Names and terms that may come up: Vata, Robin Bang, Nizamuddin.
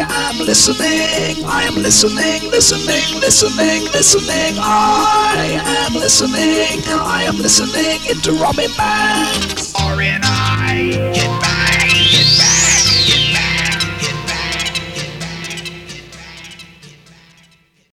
Yeah, I'm listening, I am listening, listening, listening, listening. I am listening, I am listening into Robin Bang. R&I, get back.